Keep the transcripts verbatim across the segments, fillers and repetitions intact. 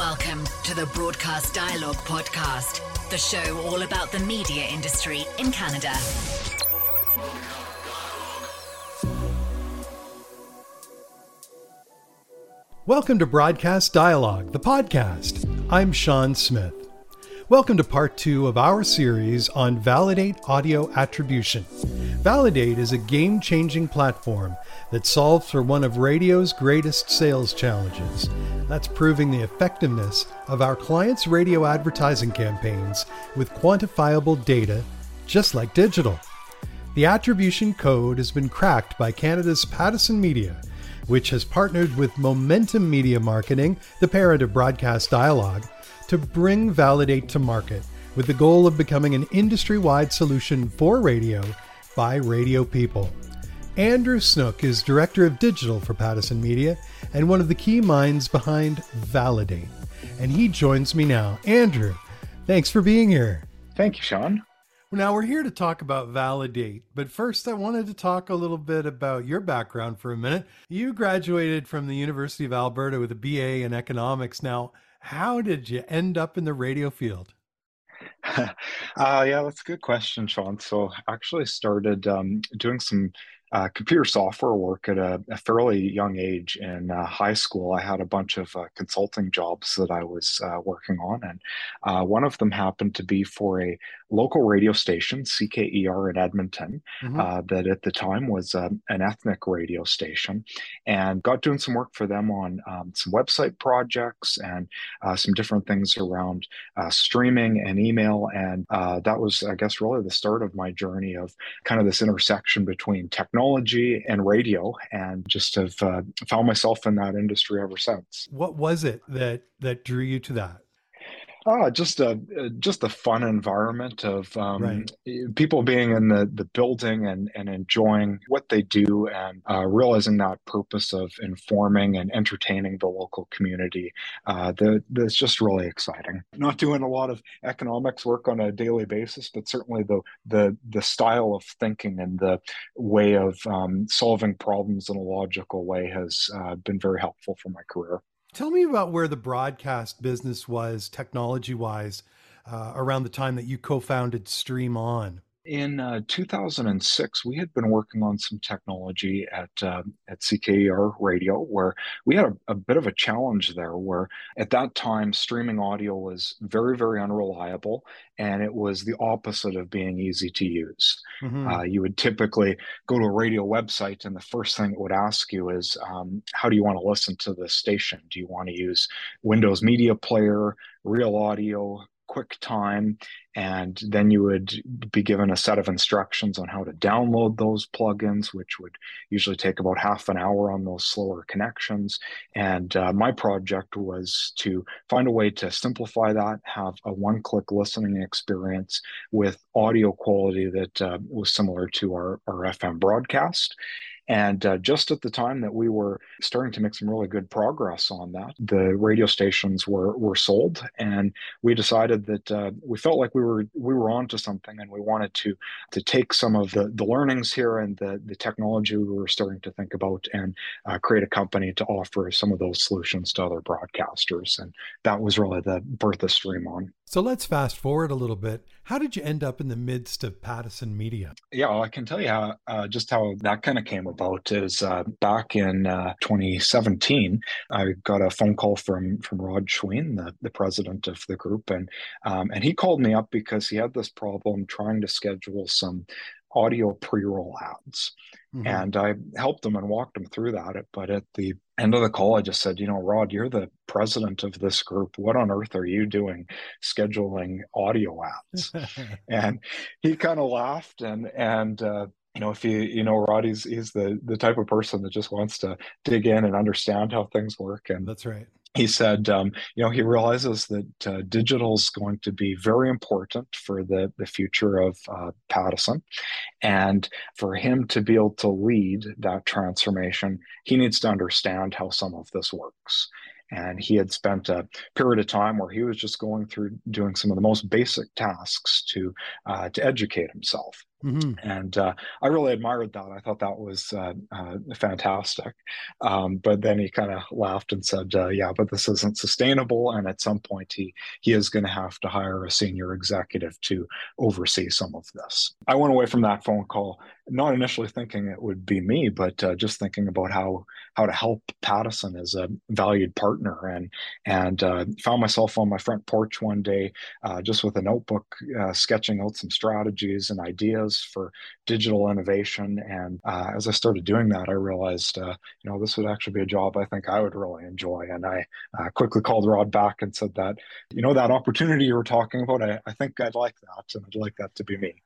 Welcome to the Broadcast Dialogue podcast, the show all about the media industry in Canada. Welcome to Broadcast Dialogue, the podcast. I'm Sean Smith. Welcome to part two of our series on Validate Audio Attribution. Validate is a game-changing platform that solves for one of radio's greatest sales challenges. That's proving the effectiveness of our clients' radio advertising campaigns with quantifiable data, just like digital. The attribution code has been cracked by Canada's Patterson Media, which has partnered with Momentum Media Marketing, the parent of Broadcast Dialogue, to bring Validate to market with the goal of becoming an industry-wide solution for radio by radio people. Andrew Snook is Director of Digital for Patterson Media and one of the key minds behind Validate. And he joins me now. Andrew, thanks for being here. Thank you, Sean. Now, we're here to talk about Validate, but first I wanted to talk a little bit about your background for a minute. You graduated from the University of Alberta with a B A in economics. Now, how did you end up in the radio field? uh, yeah, that's a good question, Sean. So I actually started um, doing some Uh, computer software work at a, a fairly young age. In uh, high school, I had a bunch of uh, consulting jobs that I was uh, working on, and uh, one of them happened to be for a local radio station, C K E R in Edmonton, mm-hmm. uh, that at the time was uh, an ethnic radio station, and got doing some work for them on um, some website projects and uh, some different things around uh, streaming and email, and uh, that was, I guess, really the start of my journey of kind of this intersection between technology Technology and radio, and just have uh, found myself in that industry ever since. What was it that that drew you to that? Oh, just a just a fun environment of um, right. people being in the, the building and, and enjoying what they do, and uh, realizing that purpose of informing and entertaining the local community. Uh, the, that's just really exciting. Not doing a lot of economics work on a daily basis, but certainly the the the style of thinking and the way of um, solving problems in a logical way has uh, been very helpful for my career. Tell me about where the broadcast business was technology-wise uh, around the time that you co-founded Stream On. In uh, two thousand six, we had been working on some technology at uh, at C K E R Radio, where we had a, a bit of a challenge there, where at that time, streaming audio was very, very unreliable, and it was the opposite of being easy to use. Mm-hmm. Uh, you would typically go to a radio website, and the first thing it would ask you is, um, how do you want to listen to the station? Do you want to use Windows Media Player, Real Audio, QuickTime? And then you would be given a set of instructions on how to download those plugins, which would usually take about half an hour on those slower connections. And uh, my project was to find a way to simplify that, have a one-click listening experience with audio quality that uh, was similar to our, our F M broadcast. And uh, just at the time that we were starting to make some really good progress on that, the radio stations were were sold, and we decided that uh, we felt like we were we were onto something, and we wanted to to take some of the, the learnings here and the, the technology we were starting to think about, and uh, create a company to offer some of those solutions to other broadcasters. And that was really the birth of Stream On. So let's fast forward a little bit. How did you end up in the midst of Patterson Media? Yeah, well, I can tell you how, uh, just how that kind of came about is uh, back in uh, twenty seventeen, I got a phone call from from Rod Schween, the, the president of the group. And, um, and he called me up because he had this problem trying to schedule some audio pre-roll ads. Mm-hmm. And I helped him and walked him through that. But at the end of the call, I just said, you know, Rod, you're the president of this group. What on earth are you doing scheduling audio ads? And he kind of laughed and, and, uh, you know, if you, you know, Rod, he's, he's the, the type of person that just wants to dig in and understand how things work. And that's right. He said, um, you know, he realizes that uh, digital is going to be very important for the, the future of uh, Patterson. And for him to be able to lead that transformation, he needs to understand how some of this works. And he had spent a period of time where he was just going through doing some of the most basic tasks to uh, to educate himself. Mm-hmm. And uh, I really admired that. I thought that was uh, uh, fantastic. Um, but then he kind of laughed and said, uh, yeah, but this isn't sustainable. And at some point, he, he is going to have to hire a senior executive to oversee some of this. I went away from that phone call, not initially thinking it would be me, but uh, just thinking about how how to help Patterson as a valued partner. And, and uh, found myself on my front porch one day, uh, just with a notebook, uh, sketching out some strategies and ideas for digital innovation. And uh, as I started doing that, I realized, uh, you know, this would actually be a job I think I would really enjoy. And I uh, quickly called Rod back and said that, you know, that opportunity you were talking about, I, I think I'd like that, and I'd like that to be me.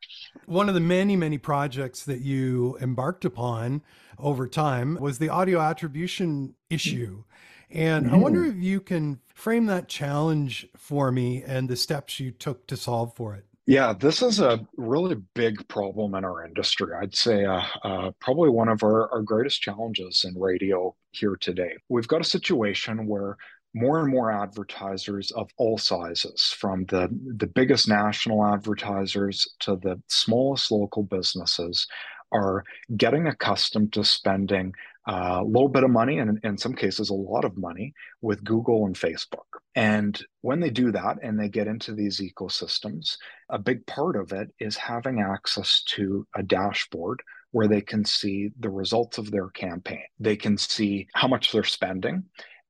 One of the many, many projects that you embarked upon over time was the audio attribution issue. And mm-hmm. I wonder if you can frame that challenge for me and the steps you took to solve for it. Yeah, this is a really big problem in our industry. I'd say uh, uh, probably one of our, our greatest challenges in radio here today. We've got a situation where more and more advertisers of all sizes, from the, the biggest national advertisers to the smallest local businesses, are getting accustomed to spending a little bit of money, and in some cases a lot of money, with Google and Facebook. And when they do that and they get into these ecosystems, a big part of it is having access to a dashboard where they can see the results of their campaign. They can see how much they're spending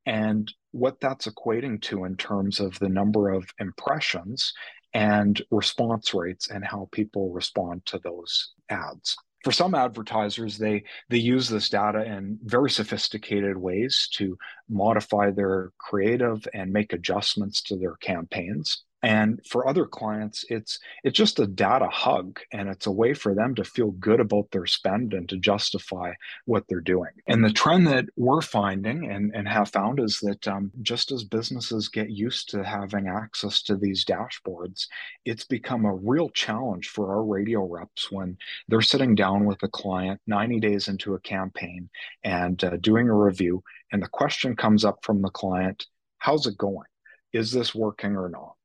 and what that's equating to in terms of the number of impressions and response rates and how people respond to those ads. For some advertisers, they, they use this data in very sophisticated ways to modify their creative and make adjustments to their campaigns. And for other clients, it's it's just a data hug, and it's a way for them to feel good about their spend and to justify what they're doing. And the trend that we're finding and, and have found is that um, just as businesses get used to having access to these dashboards, it's become a real challenge for our radio reps when they're sitting down with a client ninety days into a campaign and uh, doing a review, and the question comes up from the client, how's it going? Is this working or not?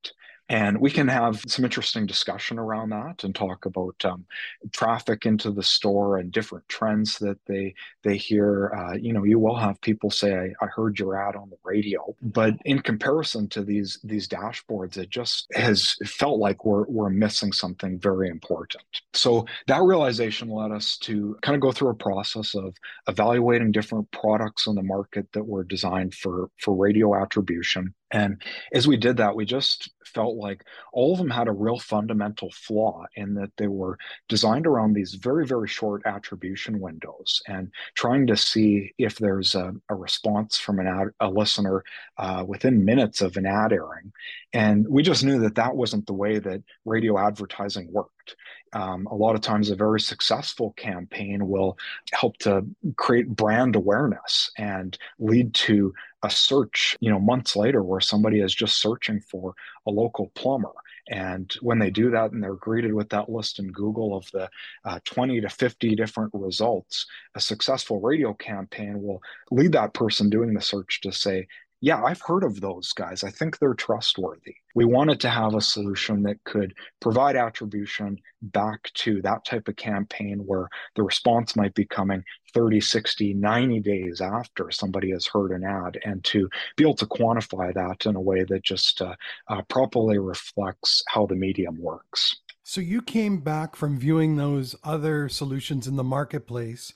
And we can have some interesting discussion around that and talk about um, traffic into the store and different trends that they they hear. Uh, you know, you will have people say, I, I heard your ad on the radio. But in comparison to these these dashboards, it just has felt like we're, we're missing something very important. So that realization led us to kind of go through a process of evaluating different products on the market that were designed for, for radio attribution. And as we did that, we just felt like all of them had a real fundamental flaw in that they were designed around these very, very short attribution windows, and trying to see if there's a, a response from an ad, a listener uh, within minutes of an ad airing. And we just knew that that wasn't the way that radio advertising worked. Um, a lot of times a very successful campaign will help to create brand awareness and lead to a search, you know, months later where somebody is just searching for a local plumber. And when they do that and they're greeted with that list in Google of the uh, twenty to fifty different results, a successful radio campaign will lead that person doing the search to say, yeah, I've heard of those guys. I think they're trustworthy. We wanted to have a solution that could provide attribution back to that type of campaign where the response might be coming thirty, sixty, ninety days after somebody has heard an ad, and to be able to quantify that in a way that just uh, uh, properly reflects how the medium works. So you came back from viewing those other solutions in the marketplace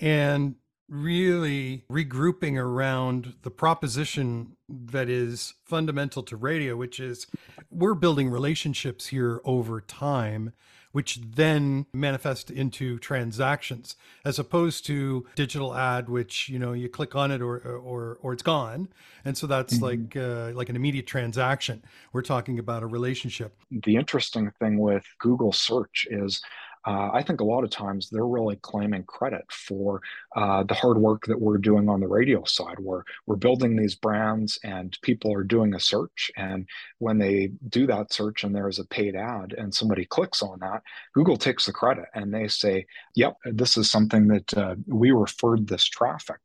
and really regrouping around the proposition that is fundamental to radio, which is we're building relationships here over time, which then manifest into transactions, as opposed to digital ad, which, you know, you click on it or or or it's gone. And so that's mm-hmm. like uh, like an immediate transaction. We're talking about a relationship. The interesting thing with Google search is Uh, I think a lot of times they're really claiming credit for uh, the hard work that we're doing on the radio side, where we're building these brands and people are doing a search. And when they do that search and there is a paid ad and somebody clicks on that, Google takes the credit and they say, yep, this is something that uh, we referred this traffic.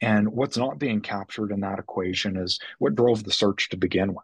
And what's not being captured in that equation is what drove the search to begin with.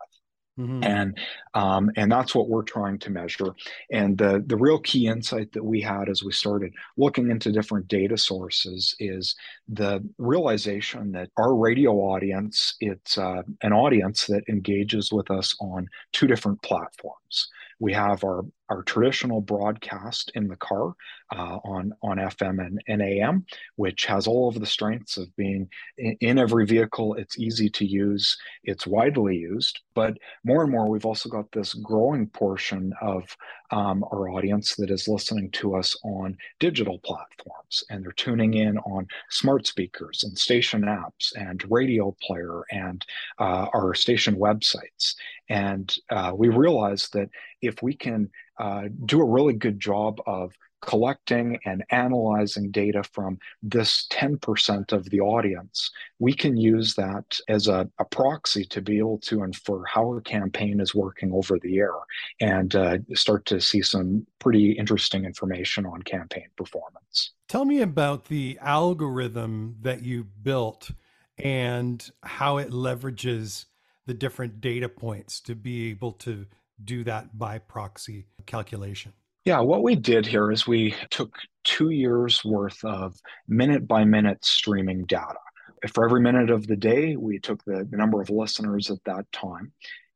Mm-hmm. And um, and that's what we're trying to measure. And the, the real key insight that we had as we started looking into different data sources is the realization that our radio audience, it's uh, an audience that engages with us on two different platforms. We have our, our traditional broadcast in the car uh, on, on F M and, and A M, which has all of the strengths of being in, in every vehicle. It's easy to use. It's widely used. But more and more, we've also got this growing portion of um, our audience that is listening to us on digital platforms. And they're tuning in on smart speakers and station apps and radio player and uh, our station websites. And uh, we realized that if we can uh, do a really good job of collecting and analyzing data from this ten percent of the audience, we can use that as a, a proxy to be able to infer how a campaign is working over the air and uh, start to see some pretty interesting information on campaign performance. Tell me about the algorithm that you built and how it leverages the different data points to be able to do that by proxy calculation. Yeah, what we did here is we took two years worth of minute by minute streaming data. For every minute of the day, we took the, the number of listeners at that time.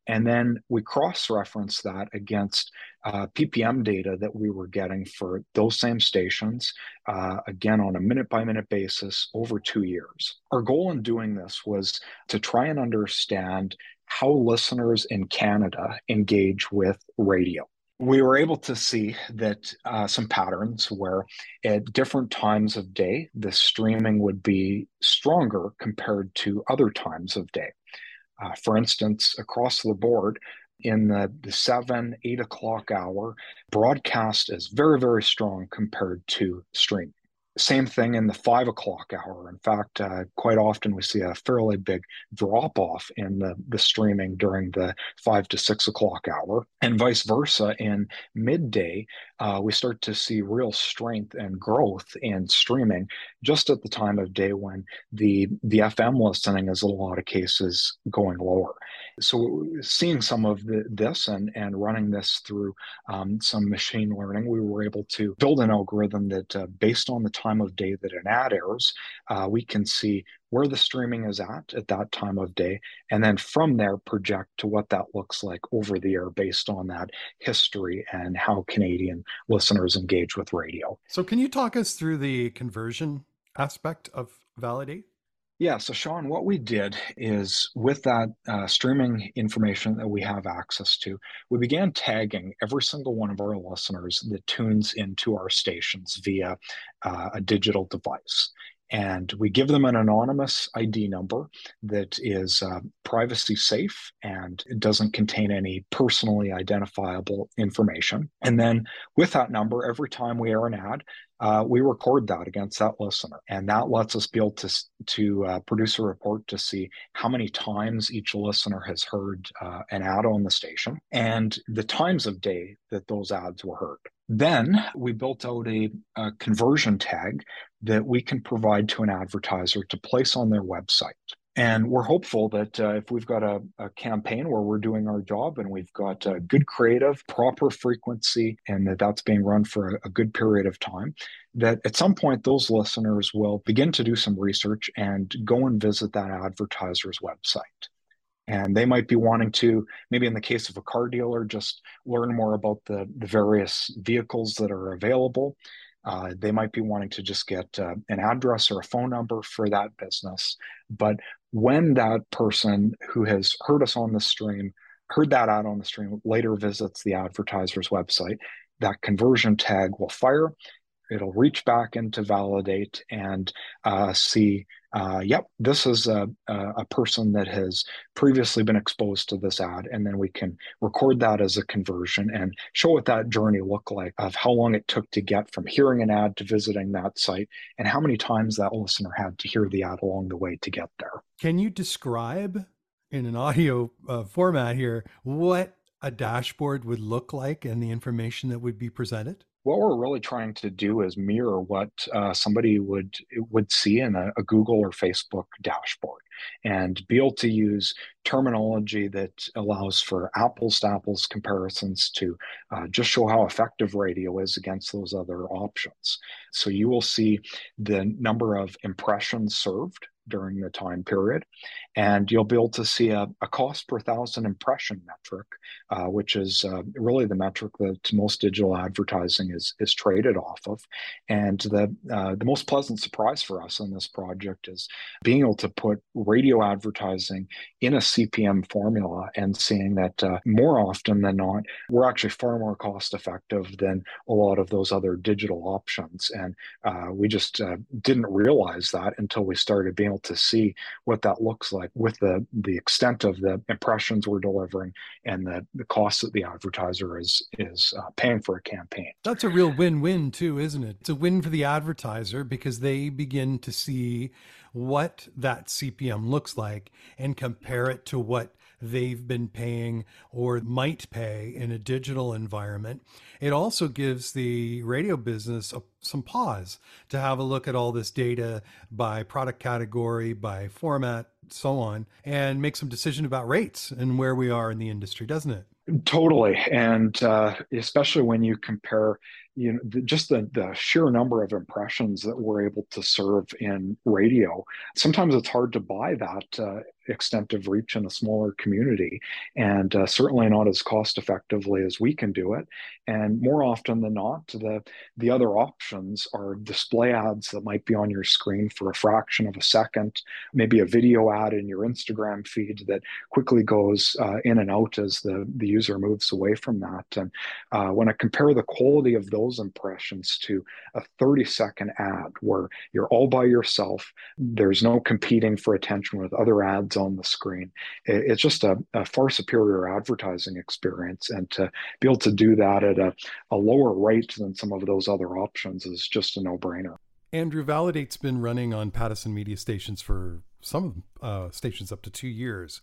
And then we cross-referenced that against uh, P P M data that we were getting for those same stations, uh, again, on a minute-by-minute basis over two years. Our goal in doing this was to try and understand how listeners in Canada engage with radio. We were able to see that uh, some patterns where at different times of day, the streaming would be stronger compared to other times of day. Uh, for instance, across the board, in the, the seven, eight o'clock hour, broadcast is very, very strong compared to streaming. Same thing in the five o'clock hour. In fact, uh, quite often we see a fairly big drop-off in the, the streaming during the five to six o'clock hour, and vice versa. In midday, uh, we start to see real strength and growth in streaming just at the time of day when the, the F M listening is in a lot of cases going lower. So seeing some of the, this and, and running this through um, some machine learning, we were able to build an algorithm that uh, based on the time of day that an ad airs, uh, we can see where the streaming is at at that time of day, and then from there project to what that looks like over the air based on that history and how Canadian listeners engage with radio. So can you talk us through the conversion aspect of Validate? Yeah, so Sean, what we did is with that uh, streaming information that we have access to, we began tagging every single one of our listeners that tunes into our stations via uh, a digital device. And we give them an anonymous I D number that is uh, privacy safe and it doesn't contain any personally identifiable information. And then with that number, every time we air an ad, uh, we record that against that listener. And that lets us be able to, to uh, produce a report to see how many times each listener has heard uh, an ad on the station and the times of day that those ads were heard. Then we built out a, a conversion tag that we can provide to an advertiser to place on their website. And we're hopeful that uh, if we've got a, a campaign where we're doing our job and we've got a good creative, proper frequency, and that that's being run for a, a good period of time, that at some point those listeners will begin to do some research and go and visit that advertiser's website. And they might be wanting to, maybe in the case of a car dealer, just learn more about the, the various vehicles that are available. Uh, they might be wanting to just get uh, an address or a phone number for that business. But when that person who has heard us on the stream, heard that ad on the stream, later visits the advertiser's website, that conversion tag will fire. It'll reach back into Validate and uh, see, uh, yep, this is a, a person that has previously been exposed to this ad. And then we can record that as a conversion and show what that journey looked like of how long it took to get from hearing an ad to visiting that site and how many times that listener had to hear the ad along the way to get there. Can you describe in an audio uh, format here what a dashboard would look like and the information that would be presented? What we're really trying to do is mirror what uh, somebody would would see in a, a Google or Facebook dashboard. and be able to use terminology that allows for apples to apples comparisons to uh, just show how effective radio is against those other options. So you will see the number of impressions served during the time period, and you'll be able to see a, a cost per thousand impression metric, uh, which is uh, really the metric that most digital advertising is is traded off of. And the uh, the most pleasant surprise for us in this project is being able to put radio advertising in a C P M formula and seeing that uh, more often than not, we're actually far more cost effective than a lot of those other digital options. And uh, we just uh, didn't realize that until we started being able to see what that looks like with the, the extent of the impressions we're delivering and the, the cost that the advertiser is, is uh, paying for a campaign. That's a real win-win too, isn't it? It's a win for the advertiser because they begin to see what that C P M looks like and compare it to what they've been paying or might pay in a digital environment. It also gives the radio business a some pause to have a look at all this data by product category, by format, so on, and make some decision about rates and where we are in the industry, doesn't it? Totally. And uh, especially when you compare, you know, the, just the, the sheer number of impressions that we're able to serve in radio, sometimes it's hard to buy that uh, extent of reach in a smaller community, and uh, certainly not as cost effectively as we can do it. And more often than not, the, the other options are display ads that might be on your screen for a fraction of a second, maybe a video ad in your Instagram feed that quickly goes uh, in and out as the, the user moves away from that. And uh, when I compare the quality of those impressions to a thirty second ad where you're all by yourself, there's no competing for attention with other ads on the screen, it's just a, a far superior advertising experience. And to be able to do that at a, a lower rate than some of those other options is just a no-brainer. Andrew, Validate's been running on Patterson Media stations for some uh, stations up to two years.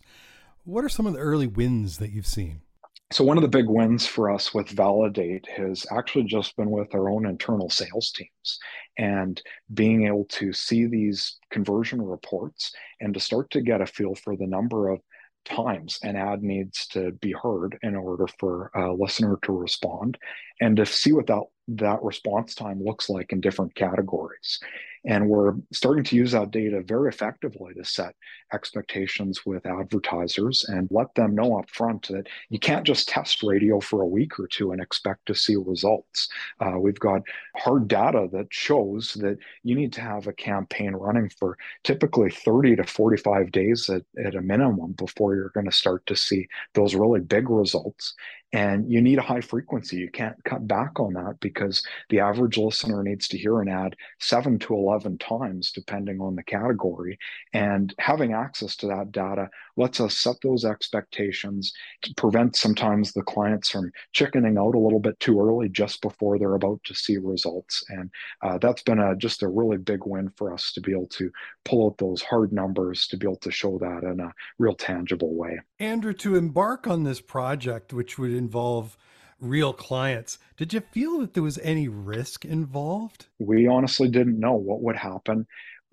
What are some of the early wins that you've seen? So one of the big wins for us with Validate has actually just been with our own internal sales teams and being able to see these conversion reports and to start to get a feel for the number of times an ad needs to be heard in order for a listener to respond, and to see what that, that response time looks like in different categories. And we're starting to use that data very effectively to set expectations with advertisers and let them know up front that you can't just test radio for a week or two and expect to see results. Uh, we've got hard data that shows that you need to have a campaign running for typically thirty to forty-five days at, at a minimum before you're going to start to see those really big results. And you need a high frequency. You can't cut back on that because the average listener needs to hear an ad seven to eleven times, depending on the category. And having access to that data lets us set those expectations to prevent sometimes the clients from chickening out a little bit too early just before they're about to see results. And uh, that's been a, just a really big win for us to be able to pull out those hard numbers, to be able to show that in a real tangible way. Andrew, to embark on this project, which would involve real clients, did you feel that there was any risk involved? We honestly didn't know what would happen,